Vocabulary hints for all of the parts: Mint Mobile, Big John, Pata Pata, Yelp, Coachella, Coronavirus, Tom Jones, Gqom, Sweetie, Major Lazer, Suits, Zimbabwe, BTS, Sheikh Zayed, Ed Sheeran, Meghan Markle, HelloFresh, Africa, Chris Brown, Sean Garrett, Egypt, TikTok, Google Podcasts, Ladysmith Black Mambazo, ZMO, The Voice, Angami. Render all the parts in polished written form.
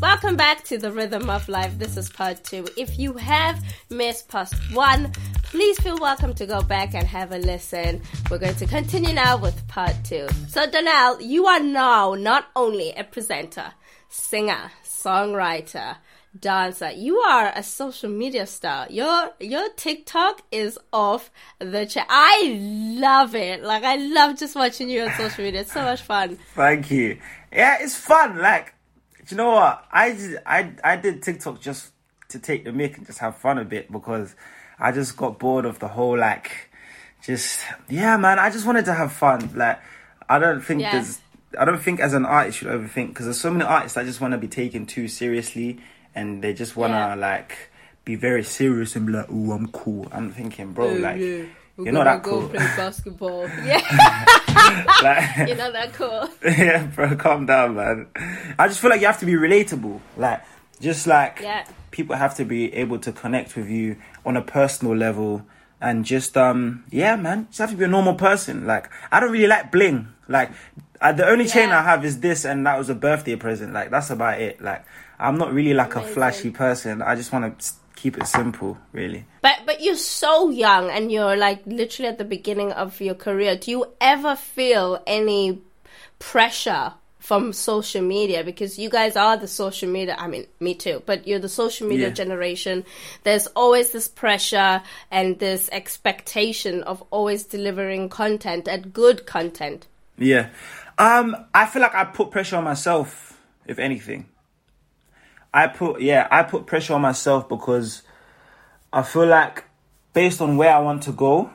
Welcome back to The Rhythm of Life. This is part 2. If you have missed part 1, please feel welcome to go back and have a listen. We're going to continue now with part 2. So, Donnell, you are now not only a presenter, singer, songwriter, dancer. You are a social media star. Your TikTok is off the chain. I love it. Like, I love just watching you on social media. It's so much fun. Thank you. Yeah, it's fun. Like, do you know what? I did TikTok just to take the mic and just have fun a bit, because I just got bored of the whole, like, just, yeah, man, I just wanted to have fun. Like, I don't think as an artist you should overthink, because there's so many artists that just want to be taken too seriously and they just want to, like, be very serious and be like, ooh, I'm cool. I'm thinking, bro, like... Yeah. You're not that cool. Play basketball. Yeah. Like, you're not that cool. Yeah, bro, calm down, man. I just feel like you have to be relatable. Like, just like people have to be able to connect with you on a personal level, and just just have to be a normal person. Like, I don't really like bling. Like, the only chain I have is this, and that was a birthday present. Like, that's about it. Like, I'm not really like a flashy person. I just want to keep it simple, really. But you're so young, and you're like literally at the beginning of your career. Do you ever feel any pressure from social media? Because you guys are the social media, I mean, me too, but you're the social media generation. There's always this pressure and this expectation of always delivering content and good content. Yeah. I feel like I put pressure on myself, if anything. I put pressure on myself, because I feel like based on where I want to go,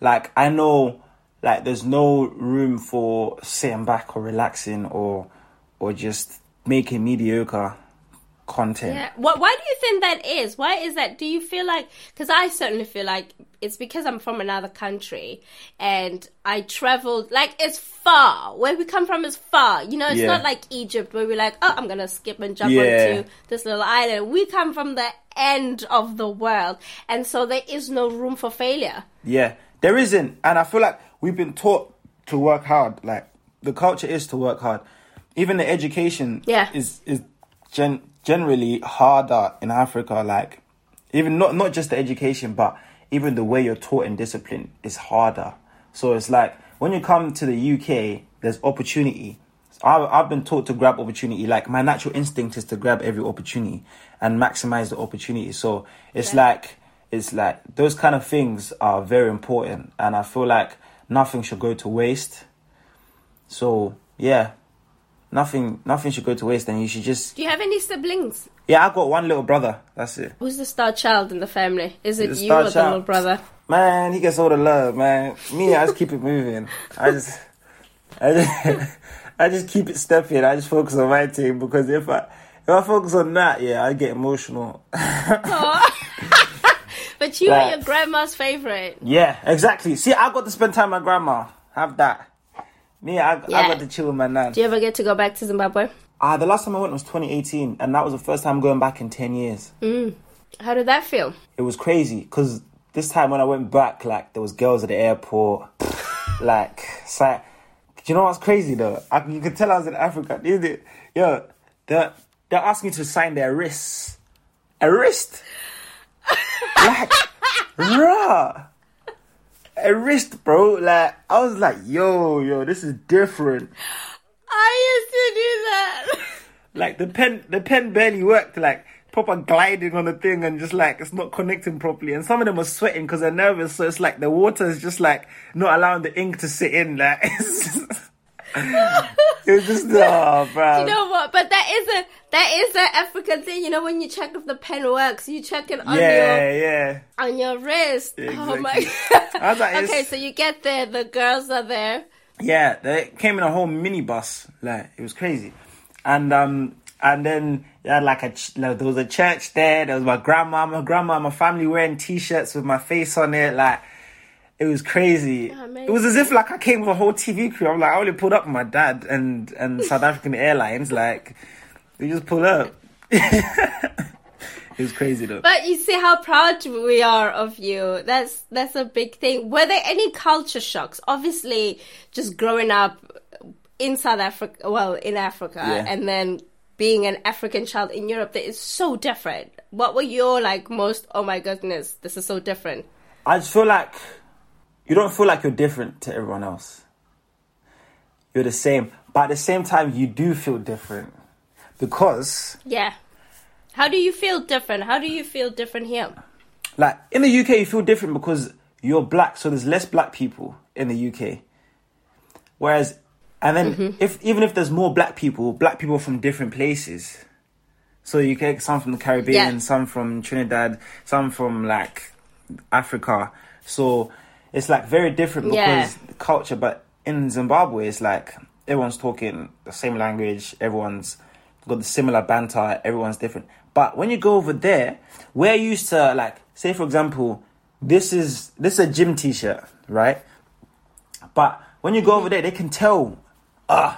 like, I know, like, there's no room for sitting back or relaxing or just making mediocre content. Yeah. Why do you think that is? Why is that? Do you feel like, because I certainly feel like it's because I'm from another country and I traveled, like, it's far. Where we come from is far. You know, it's not like Egypt where we're like, oh, I'm going to skip and jump onto this little island. We come from the end of the world. And so there is no room for failure. Yeah, there isn't. And I feel like we've been taught to work hard. Like, the culture is to work hard. Even the education is generally harder in Africa. Like, even not just the education, but even the way you're taught and disciplined is harder. So it's like, when you come to the UK, there's opportunity. I've been taught to grab opportunity. Like, my natural instinct is to grab every opportunity and maximize the opportunity. So it's like those kind of things are very important. And I feel like nothing should go to waste. So, yeah, nothing should go to waste. And you should just... Do you have any siblings? Yeah, I got one little brother. That's it. Who's the star child in the family? Is it you or the little brother? Man, he gets all the love, man. Me, I just keep it moving. I just keep it stepping. I just focus on my team, because if I focus on that, I get emotional. But you are your grandma's favorite. Yeah, exactly. See, I got to spend time with my grandma. Have that. Me, I got to chill with my nan. Do you ever get to go back to Zimbabwe? The last time I went was 2018, and that was the first time going back in 10 years. Mm. How did that feel? It was crazy, because this time when I went back, like, there was girls at the airport. Like, it's like, you know what's crazy, though? You could tell I was in Africa. Yo, they're asking me to sign their wrists. A wrist? Like, rah! A wrist, bro. Like, I was like, yo, this is different. I used to do that. Like, the pen barely worked, like, proper gliding on the thing, and just, like, it's not connecting properly. And some of them are sweating because they're nervous, so it's like the water is just, like, not allowing the ink to sit in, like. It was just, oh, bro. You know what? But that is an African thing, you know, when you check if the pen works, you check it on on your wrist. Yeah, exactly. Oh, my God. I was like, okay, so you get there, the girls are there. Yeah, they came in a whole minibus. Like, it was crazy. And then yeah, there was a church there. There was my grandma. My family wearing T-shirts with my face on it. Like, it was crazy. Oh, it was as if I came with a whole TV crew. I only pulled up with my dad and South African Airlines. We just pulled up. It was crazy though. But you see how proud we are of you. That's a big thing. Were there any culture shocks? Obviously, just growing up in South Africa, and then being an African child in Europe, that is so different. What were your most, oh my goodness, this is so different? I just feel like you don't feel like you're different to everyone else. You're the same. But at the same time, you do feel different. Because... yeah. How do you feel different? How do you feel different here? In the UK, you feel different because you're black, so there's less black people in the UK. Whereas... and then if there's more black people are from different places. So you get some from the Caribbean, some from Trinidad, some from Africa. So it's very different because the culture. But in Zimbabwe, it's everyone's talking the same language. Everyone's got the similar banter. Everyone's different. But when you go over there, we're used to say, for example, this is a gym T-shirt, right? But when you go over there, they can tell. They're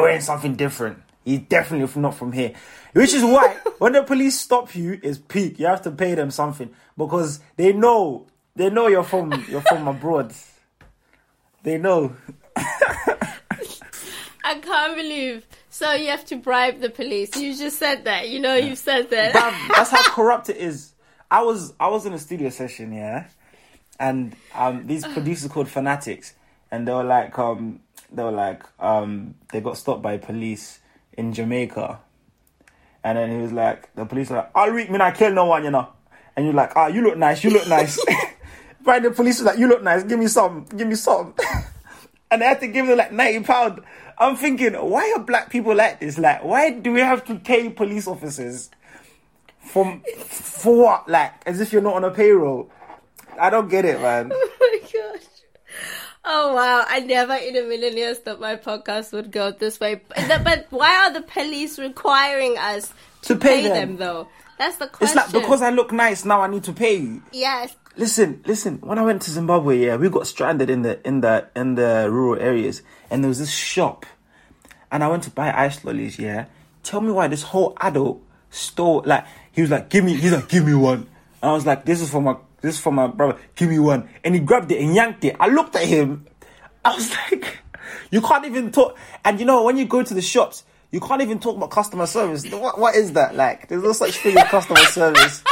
wearing something different. He's definitely not from here. Which is why when the police stop you, it's peak. You have to pay them something because they know you're from abroad. They know. I can't believe. So you have to bribe the police. You just said that. You said that. That's how corrupt it is. I was in a studio session, and these producers called Fanatics, and they were like, they got stopped by police in Jamaica. And then he was like, the police were like, "I'll read me, I kill no one, you know." And you're like, "You look nice, you look nice." Right, the police was like, "You look nice, give me some. And they had to give them £90. I'm thinking, why are black people like this? Why do we have to pay police officers? For what? As if you're not on a payroll. I don't get it, man. Oh my gosh. Oh, wow. I never in a million years thought my podcast would go this way. But why are the police requiring us to pay them, though? That's the question. It's because I look nice, now I need to pay you. Yes. Listen. When I went to Zimbabwe, we got stranded in the rural areas. And there was this shop. And I went to buy ice lollies, Tell me why this whole adult stole... he was like, give me one. And I was like, this is for my brother. Give me one. And he grabbed it and yanked it. I looked at him. I was like, you can't even talk. And when you go to the shops, you can't even talk about customer service. What is that? There's no such thing as customer service.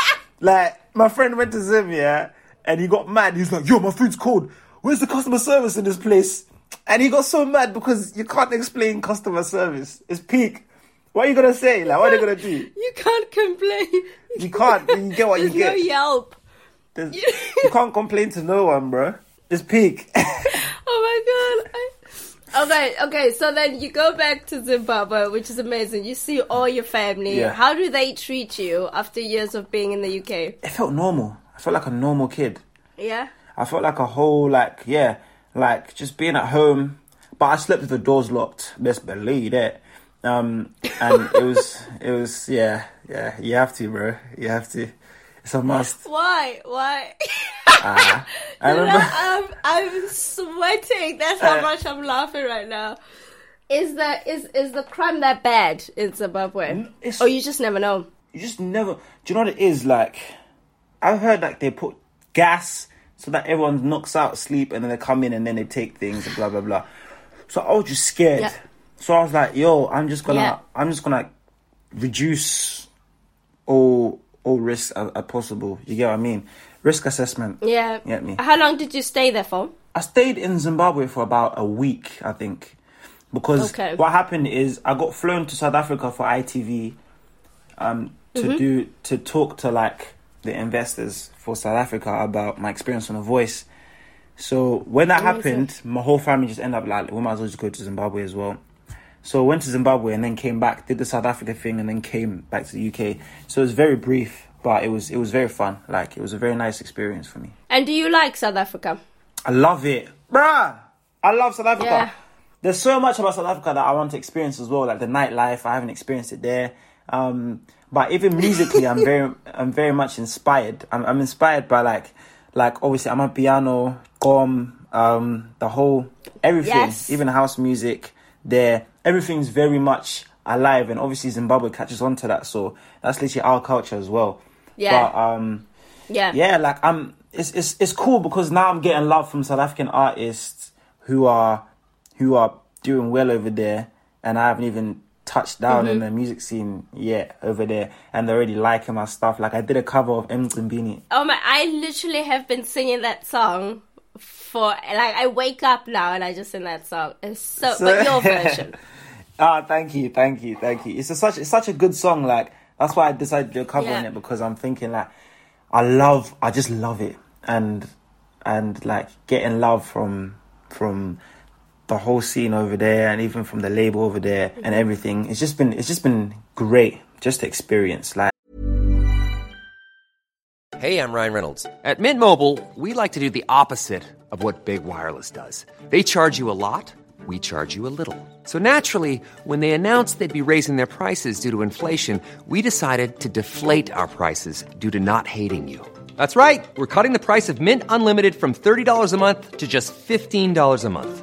My friend went to Zim, and he got mad. He's like, yo, my food's cold. Where's the customer service in this place? And he got so mad because you can't explain customer service. It's peak. What are you going to say? What are they going to do? You can't complain. You can't. You get what you get. There's no Yelp. You can't complain to no one, bro. It's peak. Oh my god! Okay. So then you go back to Zimbabwe, which is amazing. You see all your family. Yeah. How do they treat you after years of being in the UK? It felt normal. I felt like a normal kid. Yeah. I felt like a whole just being at home, but I slept with the doors locked. Best believe that. And it was yeah. You have to, bro. You have to. It's a must. Why? I remember... I'm sweating. That's how much I'm laughing right now. Is the crime that bad in Zimbabwe? Or you just never know? You just never... Do you know what it is? I've heard they put gas so that everyone knocks out sleep and then they come in and then they take things and blah, blah, blah. So I was just scared. Yeah. So I was like, yo, I'm just gonna reduce all risks are possible. You get what I mean? Risk assessment. Yeah. You get me? How long did you stay there for? I stayed in Zimbabwe for about a week, I think. Because what happened is I got flown to South Africa for ITV to talk to the investors for South Africa about my experience on The Voice. So when that happened, my whole family just ended up we might as well just go to Zimbabwe as well. So I went to Zimbabwe and then came back, did the South Africa thing and then came back to the UK. So it was very brief, but it was very fun. It was a very nice experience for me. And do you like South Africa? I love it. Bruh! I love South Africa. Yeah. there's so much about South Africa that I want to experience as well, like the nightlife. I haven't experienced it there. But even musically, I'm very much inspired. I'm inspired by like obviously Amapiano, Gqom, the whole everything, yes. Even house music there. Everything's very much alive, and obviously Zimbabwe catches on to that. So that's literally our culture as well. Yeah. But, like it's cool because now I'm getting love from South African artists who are doing well over there, and I haven't even touched down in the music scene yet over there, and they're already liking my stuff. Like I did a cover of Emcimbini. Oh my! I literally have been singing that song for like I wake up now and I just sing that song. It's so but your version. Ah, thank you. It's such a good song. Like that's why I decided to do a cover on it, because I'm thinking like I just love it, and like getting love from the whole scene over there, and even from the label over there, and everything. It's just been great just to experience. Like, hey, I'm Ryan Reynolds. At Mint Mobile, we like to do the opposite of what Big Wireless does. They charge you a lot. We charge you a little. So naturally, when they announced they'd be raising their prices due to inflation, we decided to deflate our prices due to not hating you. That's right. We're cutting the price of Mint Unlimited from $30 a month to just $15 a month.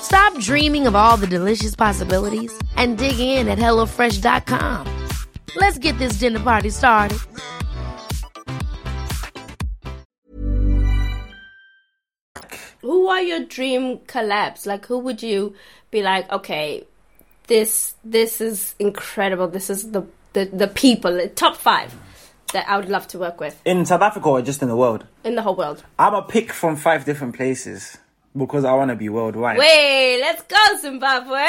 Stop dreaming of all the delicious possibilities and dig in at HelloFresh.com. Let's get this dinner party started. Who are your dream collabs? Like, who would you be like, okay, this is incredible. This is the people, the top five that I would love to work with. In South Africa or just in the world? In the whole world. I'm a pick from 5 different places because I want to be worldwide. Wait, let's go, Zimbabwe!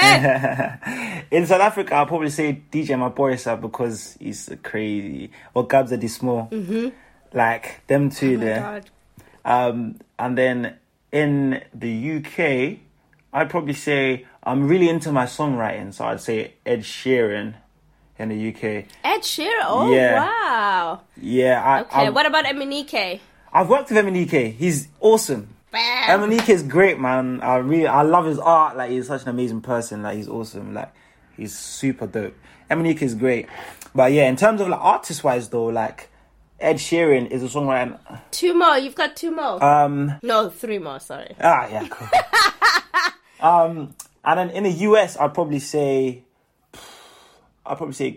In South Africa, I'll probably say DJ Maborisa because he's crazy. Or Gabza Dismore. Mm-hmm. Like, them two there. God. And then... in the UK, I'd probably say I'm really into my songwriting, so I'd say Ed Sheeran in the UK. Ed Sheeran? Oh, yeah. Wow. Yeah. What about Eminike? I've worked with Eminike. He's awesome. Bam. Eminike is great, man. I love his art. Like, he's such an amazing person. Like, he's awesome. Like, he's super dope. Eminike is great. But yeah, in terms of like artist-wise though, like, Ed Sheeran is a songwriter. 2 more. You've got 2 more. No, 3 more. Sorry. Ah, yeah. Cool. And then in the US, I'd probably say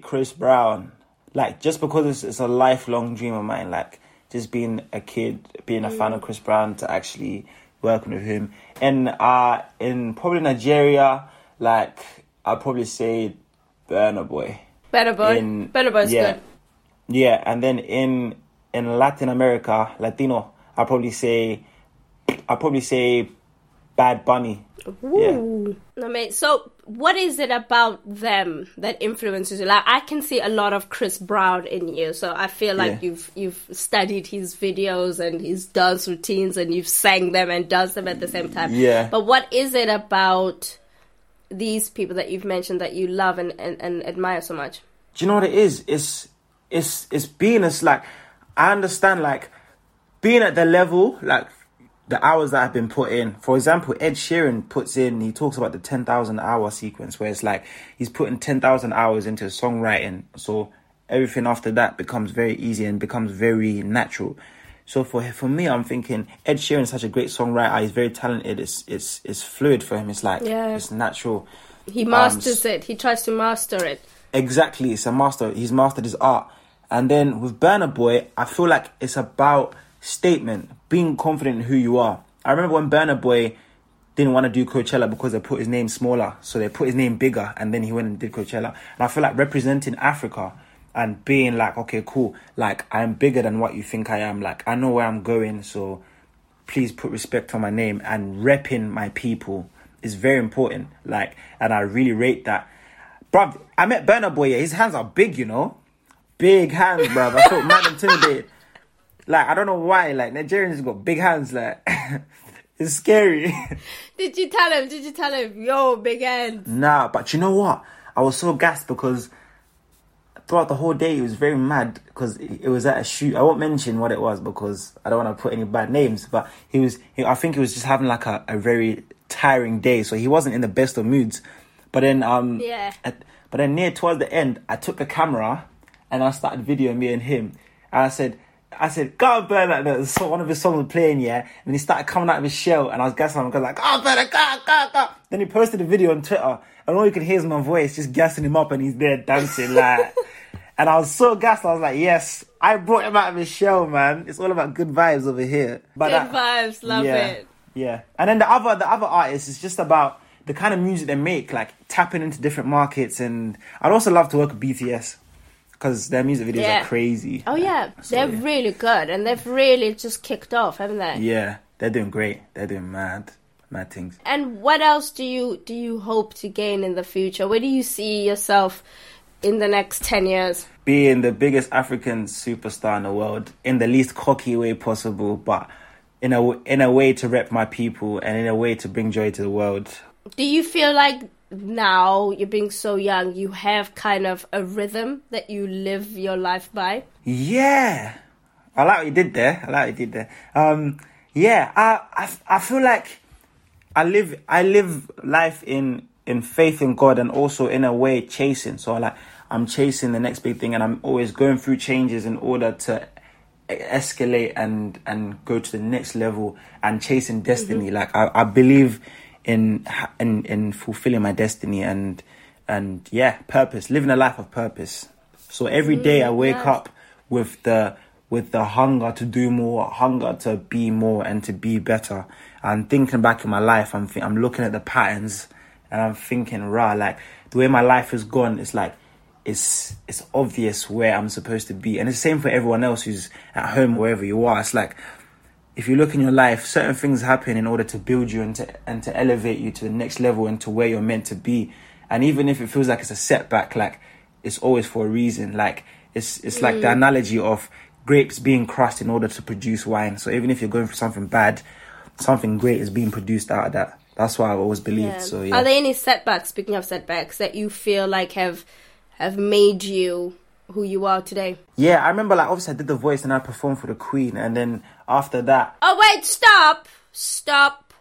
Chris Brown. Like, just because it's a lifelong dream of mine. Like, just being a kid, being a fan of Chris Brown, to actually working with him. And in probably Nigeria, like I'd probably say Burna Boy. Burna Boy's good. Yeah, and then in Latin America, Latino, I'd probably say Bad Bunny. Ooh. Yeah. I mean, so what is it about them that influences you? Like, I can see a lot of Chris Brown in you, so I feel like you've studied his videos and his dance routines, and you've sang them and danced them at the same time. Yeah. But what is it about these people that you've mentioned that you love and admire so much? Do you know what it is? It's being us, like, I understand, like, being at the level, like, the hours that I've been put in. For example, Ed Sheeran puts in, he talks about the 10,000 hour sequence, where it's like, he's putting 10,000 hours into songwriting, so everything after that becomes very easy and becomes very natural. So for me, I'm thinking, Ed Sheeran's such a great songwriter, he's very talented, it's fluid for him, it's like, it's natural. He masters it, he tries to master it. Exactly, he's mastered his art. And then with Burna Boy, I feel like it's about statement, being confident in who you are. I remember when Burna Boy didn't want to do Coachella because they put his name smaller, so they put his name bigger, and then he went and did Coachella. And I feel like representing Africa and being like, okay, cool, like, I'm bigger than what you think I am. Like, I know where I'm going, so please put respect on my name and repping my people is very important. Like, and I really rate that. Bruv, I met Burna Boy, yeah, his hands are big, you know? Big hands, bruv. I felt mad intimidated. Like, I don't know why. Like, Nigerians got big hands, like... It's scary. Did you tell him, yo, big hands? Nah, but you know what? I was so gassed because throughout the whole day, he was very mad because it was at a shoot. I won't mention what it was because I don't want to put any bad names, but I think he was just having like a very tiring day. So he wasn't in the best of moods. But then, near towards the end, I took a camera and I started videoing me and him. And I said, God, Burna, that one of his songs was playing, yeah? And he started coming out of his shell, and I was gassing him, like, God, Burna, God. Then he posted a video on Twitter, and all you can hear is my voice just gassing him up, and he's there dancing, like. And I was so gassed, I was like, yes, I brought him out of his shell, man. It's all about good vibes over here. But good vibes, love it. Yeah. And then the other artists, it's just about the kind of music they make, like, tapping into different markets, and I'd also love to work with BTS. Because their music videos are crazy. Oh, yeah. So, they're really good. And they've really just kicked off, haven't they? Yeah. They're doing great. They're doing mad things. And what else do you hope to gain in the future? Where do you see yourself in the next 10 years? Being the biggest African superstar in the world in the least cocky way possible, but in a way to rep my people and in a way to bring joy to the world. Do you feel like... now you're being so young, you have kind of a rhythm that you live your life by? Yeah, I like what you did there. I feel like I live life in faith in God and also in a way chasing. So like I'm chasing the next big thing and I'm always going through changes in order to escalate and go to the next level and chasing destiny. Mm-hmm. Like I believe in fulfilling my destiny and purpose, living a life of purpose. So every day I wake up with the hunger to do more, hunger to be more and to be better. And thinking back in my life, I'm looking at the patterns and I'm thinking, like the way my life has gone, it's like it's obvious where I'm supposed to be. And it's the same for everyone else who's at home, wherever you are. It's like, if you look in your life, certain things happen in order to build you and to elevate you to the next level and to where you're meant to be. And even if it feels like it's a setback, like it's always for a reason. Like it's like the analogy of grapes being crushed in order to produce wine. So even if you're going through something bad, something great is being produced out of that. That's why I've always believed. Yeah. So yeah. Are there any setbacks, speaking of setbacks, that you feel like have made you who you are today? Yeah, I remember, like, obviously I did The Voice and I performed for the Queen, and then after that... Oh, wait, stop.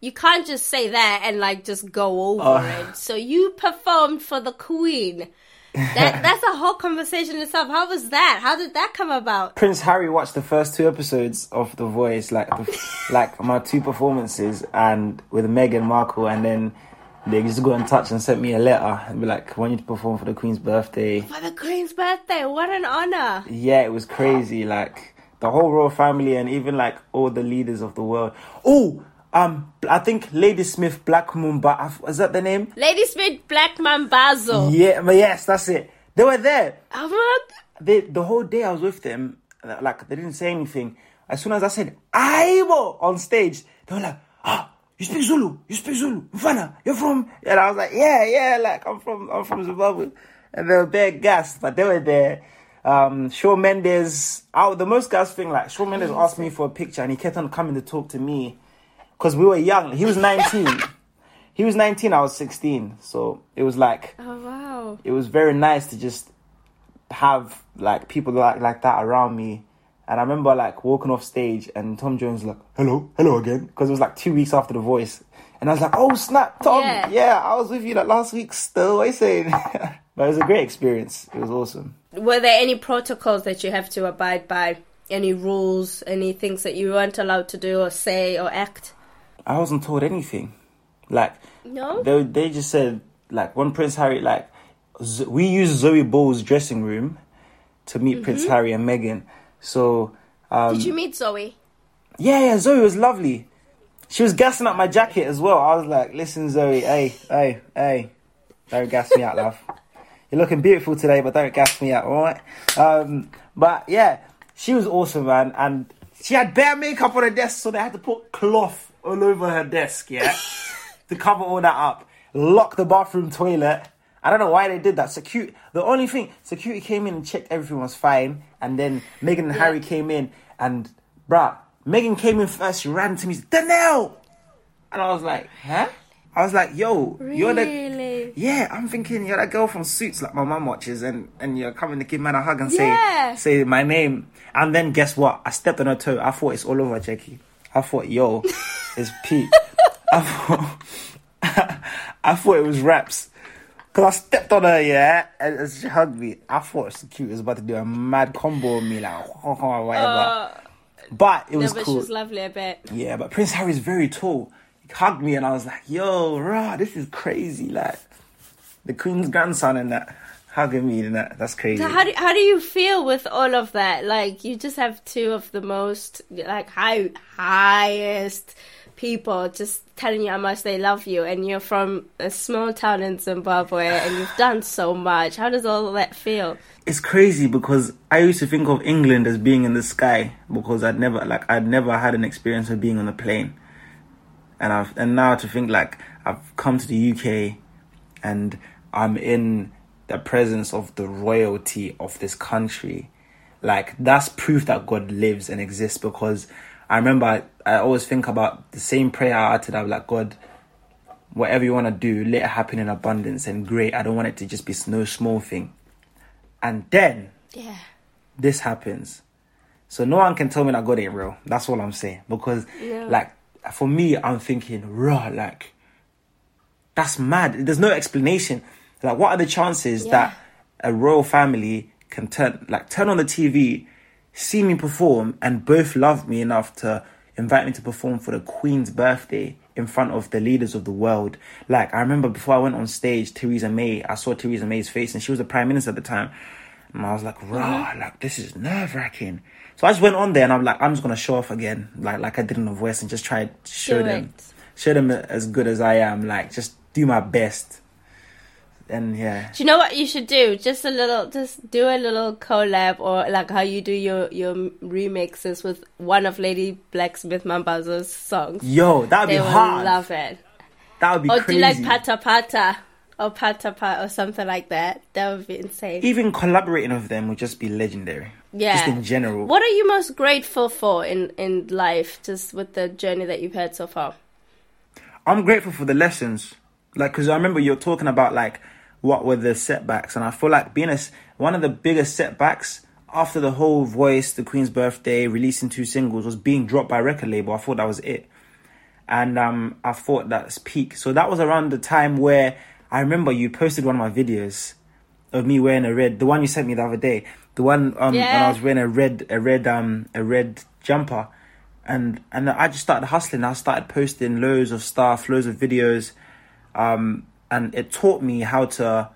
You can't just say that and, like, just go over it. So you performed for the Queen. That's a whole conversation in itself. How was that? How did that come about? Prince Harry watched the first two episodes of The Voice, like my two performances, and with Meghan Markle, and then... they just got in touch and sent me a letter and be like, I want you to perform for the Queen's birthday. For the Queen's birthday? What an honour. Yeah, it was crazy. Like, the whole royal family and even, like, all the leaders of the world. Oh, I think Ladysmith Black Mambazo. Is that the name? Ladysmith Black Mambazo. Yeah, but yes, that's it. They were there. Oh, my God. The whole day I was with them, like, they didn't say anything. As soon as I said, Aibo, on stage, they were like, ah. Oh, You speak Zulu, Mfana, you're from... And I was like, yeah, like, I'm from Zimbabwe. And they were there gassed, but they were there. Shawn Mendes, the most gassed thing, like, Shawn Mendes asked me for a picture and he kept on coming to talk to me because we were young. He was 19. I was 16. So it was like... Oh, wow. It was very nice to just have, like, people like that around me. And I remember, like, walking off stage and Tom Jones was like, hello again. Because it was, like, 2 weeks after The Voice. And I was like, oh, snap, Tom. Yeah, I was with you, like, last week still. What are you saying? But it was a great experience. It was awesome. Were there any protocols that you have to abide by? Any rules? Any things that you weren't allowed to do or say or act? I wasn't told anything. Like, no? They just said, like, when Prince Harry, like, we used Zoe Ball's dressing room to meet Prince Harry and Meghan. So, did you meet Zoe? Yeah, Zoe was lovely. She was gassing up my jacket as well. I was like, listen, Zoe, hey, don't gas me out, love. You're looking beautiful today, but don't gas me out, all right? But yeah, she was awesome, man. And she had bare makeup on her desk, so they had to put cloth all over her desk, yeah? to cover all that up, lock the bathroom toilet. I don't know why they did that. Security came in and checked everything was fine. And then Meghan and Harry came in and, bruh, Meghan came in first. She ran to me, Donnell! And I was like, huh? I was like, yo, really? You're the... Yeah, I'm thinking, you're that girl from Suits, like my mum watches, and you're coming to give man a hug and say my name. And then guess what? I stepped on her toe. I thought it's all over, Jackie. I thought, yo, it's Pete. I thought it was raps. Because I stepped on her, yeah, and she hugged me. I thought it was cute. It was about to do a mad combo on me, like, whatever. But it was cool. She was lovely, I bet. Yeah, but Prince Harry's very tall. He hugged me, and I was like, yo, rah, this is crazy. Like, the Queen's grandson and that hugging me and that. That's crazy. So how do you feel with all of that? Like, you just have two of the most, like, highest... people just telling you how much they love you, and you're from a small town in Zimbabwe and you've done so much. How does all of that feel? It's crazy because I used to think of England as being in the sky, because I'd never had an experience of being on a plane, and now to think like I've come to the UK and I'm in the presence of the royalty of this country, like that's proof that God lives and exists. Because I remember I always think about the same prayer I uttered. I was like, God, whatever you want to do, let it happen in abundance and great. I don't want it to just be no small thing. And then this happens. So no one can tell me that God ain't real. That's all I'm saying. Because like, for me, I'm thinking, raw, like, that's mad. There's no explanation. Like, what are the chances that a royal family can turn on the TV, see me perform, and both love me enough to invite me to perform for the Queen's birthday in front of the leaders of the world? Like, I remember before I went on stage, I saw Theresa May's face, and she was the Prime Minister at the time. And I was like, rah, like, this is nerve-wracking. So I just went on there, and I'm like, I'm just going to show off again, like I did in The Voice, and just try to show them as good as I am. Like, just do my best. And do you know what you should do? Just do a little collab, or like how you do your remixes with one of Lady Blacksmith Mambazo's songs. Yo, that'd be hard. They would love it. That would be crazy. Or do like Pata Pata or something like that. That would be insane. Even collaborating with them would just be legendary. Yeah, just in general. What are you most grateful for in life? Just with the journey that you've had so far. I'm grateful for the lessons. Like, because I remember you're talking about like, what were the setbacks? And I feel like being one of the biggest setbacks after the whole Voice, the Queen's birthday, releasing 2 singles, was being dropped by record label. I thought that was it. And I thought that's peak. So that was around the time where I remember you posted one of my videos of me wearing the one you sent me the other day. The one when I was wearing a red jumper. And I just started hustling. I started posting loads of stuff, loads of videos. And it taught me how to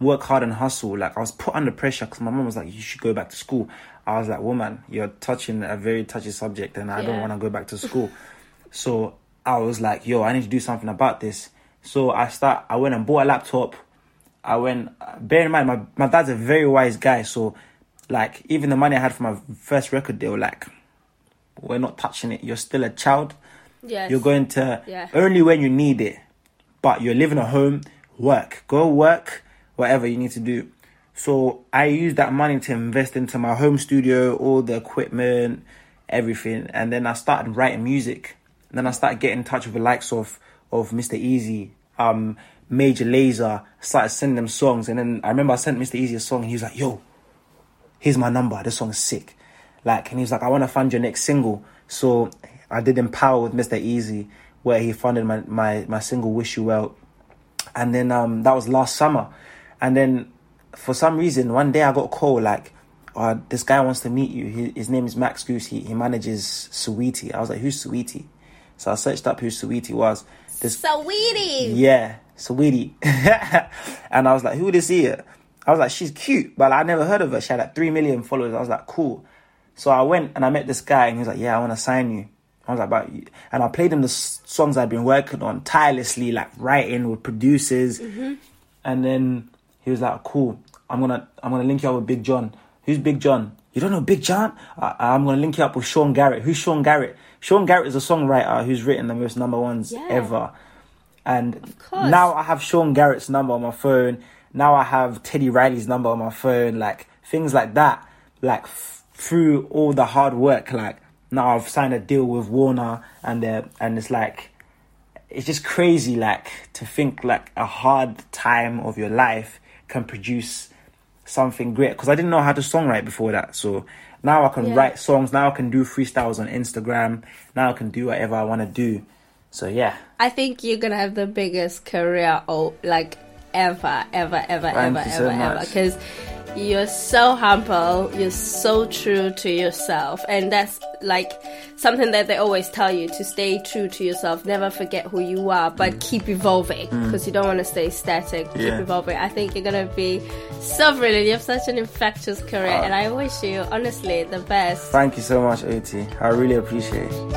work hard and hustle. Like, I was put under pressure because my mum was like, you should go back to school. I was like, woman, you're touching a very touchy subject, and I don't want to go back to school. So I was like, yo, I need to do something about this. So I went and bought a laptop. Bear in mind, my dad's a very wise guy. So like, even the money I had for my first record deal, like, we're not touching it. You're still a child. Yes. You're going to only when you need it. But you're living at home, go work, whatever you need to do. So I used that money to invest into my home studio, all the equipment, everything. And then I started writing music. And then I started getting in touch with the likes of Mr. Eazi, Major Lazer. Started sending them songs. And then I remember I sent Mr. Eazi a song, and he was like, yo, here's my number. This song's sick. Like, and he was like, I want to fund your next single. So I did Empower with Mr. Eazi, where he funded my single Wish You Well. And then that was last summer. And then for some reason, one day I got a call, like, this guy wants to meet you. His name is Max Goose. He manages Sweetie. I was like, who's Sweetie? So I searched up who Sweetie was. Sweetie! Yeah, Sweetie. And I was like, who this is? I was like, she's cute, but I never heard of her. She had like 3 million followers. I was like, cool. So I went and I met this guy, and he was like, yeah, I want to sign you. I was like, about you. And I played him the songs I'd been working on tirelessly, like writing with producers. Mm-hmm. And then he was like, cool, I'm gonna link you up with Big John. Who's Big John? You don't know Big John? I'm gonna link you up with Sean Garrett. Who's Sean Garrett? Sean Garrett is a songwriter who's written the most number ones ever. And now I have Sean Garrett's number on my phone. Now I have Teddy Riley's number on my phone. Like, things like that. Like, through all the hard work, like, now I've signed a deal with Warner, and it's like, it's just crazy, like, to think, like, a hard time of your life can produce something great. Because I didn't know how to songwrite before that. So now I can write songs. Now I can do freestyles on Instagram. Now I can do whatever I want to do. So, yeah. I think you're going to have the biggest career, like, ever. Because you're so humble, you're so true to yourself, and that's like something that they always tell you, to stay true to yourself, never forget who you are, but keep evolving, because you don't want to stay static. Keep evolving. I think you're gonna be so brilliant. You have such an infectious career, and I wish you honestly the best. Thank you so much, Oti. I really appreciate it.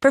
for